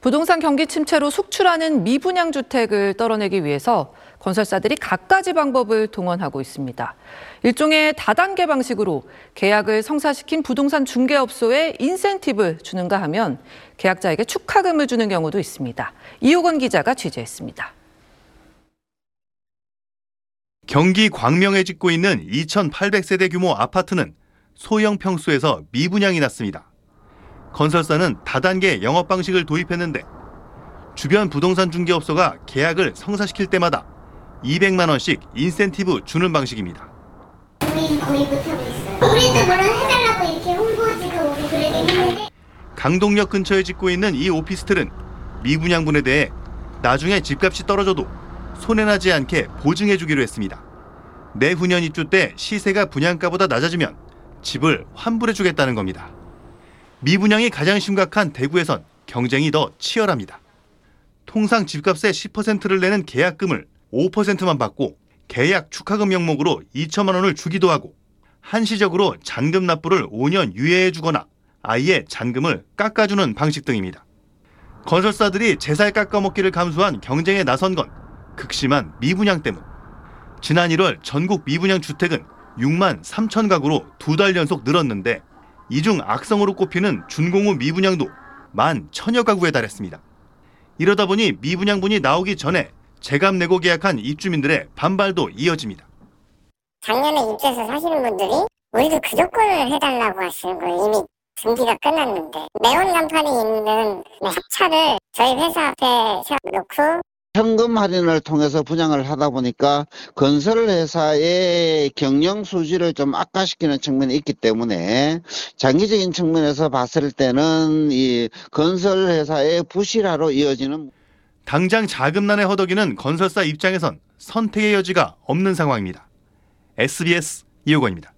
부동산 경기 침체로 속출하는 미분양 주택을 떨어내기 위해서 건설사들이 갖가지 방법을 동원하고 있습니다. 일종의 다단계 방식으로 계약을 성사시킨 부동산 중개업소에 인센티브를 주는가 하면 계약자에게 축하금을 주는 경우도 있습니다. 이호건 기자가 취재했습니다. 경기 광명에 짓고 있는 2,800세대 규모 아파트는 소형 평수에서 미분양이 났습니다. 건설사는 다단계 영업 방식을 도입했는데 주변 부동산 중개업소가 계약을 성사시킬 때마다 200만 원씩 인센티브 주는 방식입니다. 우리 거의 못하고 있어요. 우리도 뭐라 해달라고 이렇게 홍보지도 우리 그래도 했는데. 강동역 근처에 짓고 있는 이 오피스텔은 미분양분에 대해 나중에 집값이 떨어져도 손해나지 않게 보증해주기로 했습니다. 내후년 입주 때 시세가 분양가보다 낮아지면 집을 환불해주겠다는 겁니다. 미분양이 가장 심각한 대구에선 경쟁이 더 치열합니다. 통상 집값의 10%를 내는 계약금을 5%만 받고 계약 축하금 명목으로 2천만 원을 주기도 하고 한시적으로 잔금 납부를 5년 유예해 주거나 아예 잔금을 깎아주는 방식 등입니다. 건설사들이 제살 깎아먹기를 감수한 경쟁에 나선 건 극심한 미분양 때문. 지난 1월 전국 미분양 주택은 6만 3천 가구로 2달 연속 늘었는데 이 중 악성으로 꼽히는 준공후 미분양도 10,000여 가구에 달했습니다. 이러다 보니 미분양분이 나오기 전에 재값 내고 계약한 입주민들의 반발도 이어집니다. 작년에 입주해서 사시는 분들이 우리도 그 조건을 해달라고 하시는 거예요. 이미 준비가 끝났는데. 매원 간판에 있는 합차를 저희 회사 앞에 세워놓고 현금 할인을 통해서 분양을 하다 보니까 건설회사의 경영 수지를 좀 악화시키는 측면이 있기 때문에 장기적인 측면에서 봤을 때는 이 건설회사의 부실화로 이어지는. 당장 자금난에 허덕이는 건설사 입장에선 선택의 여지가 없는 상황입니다. SBS 이호건입니다.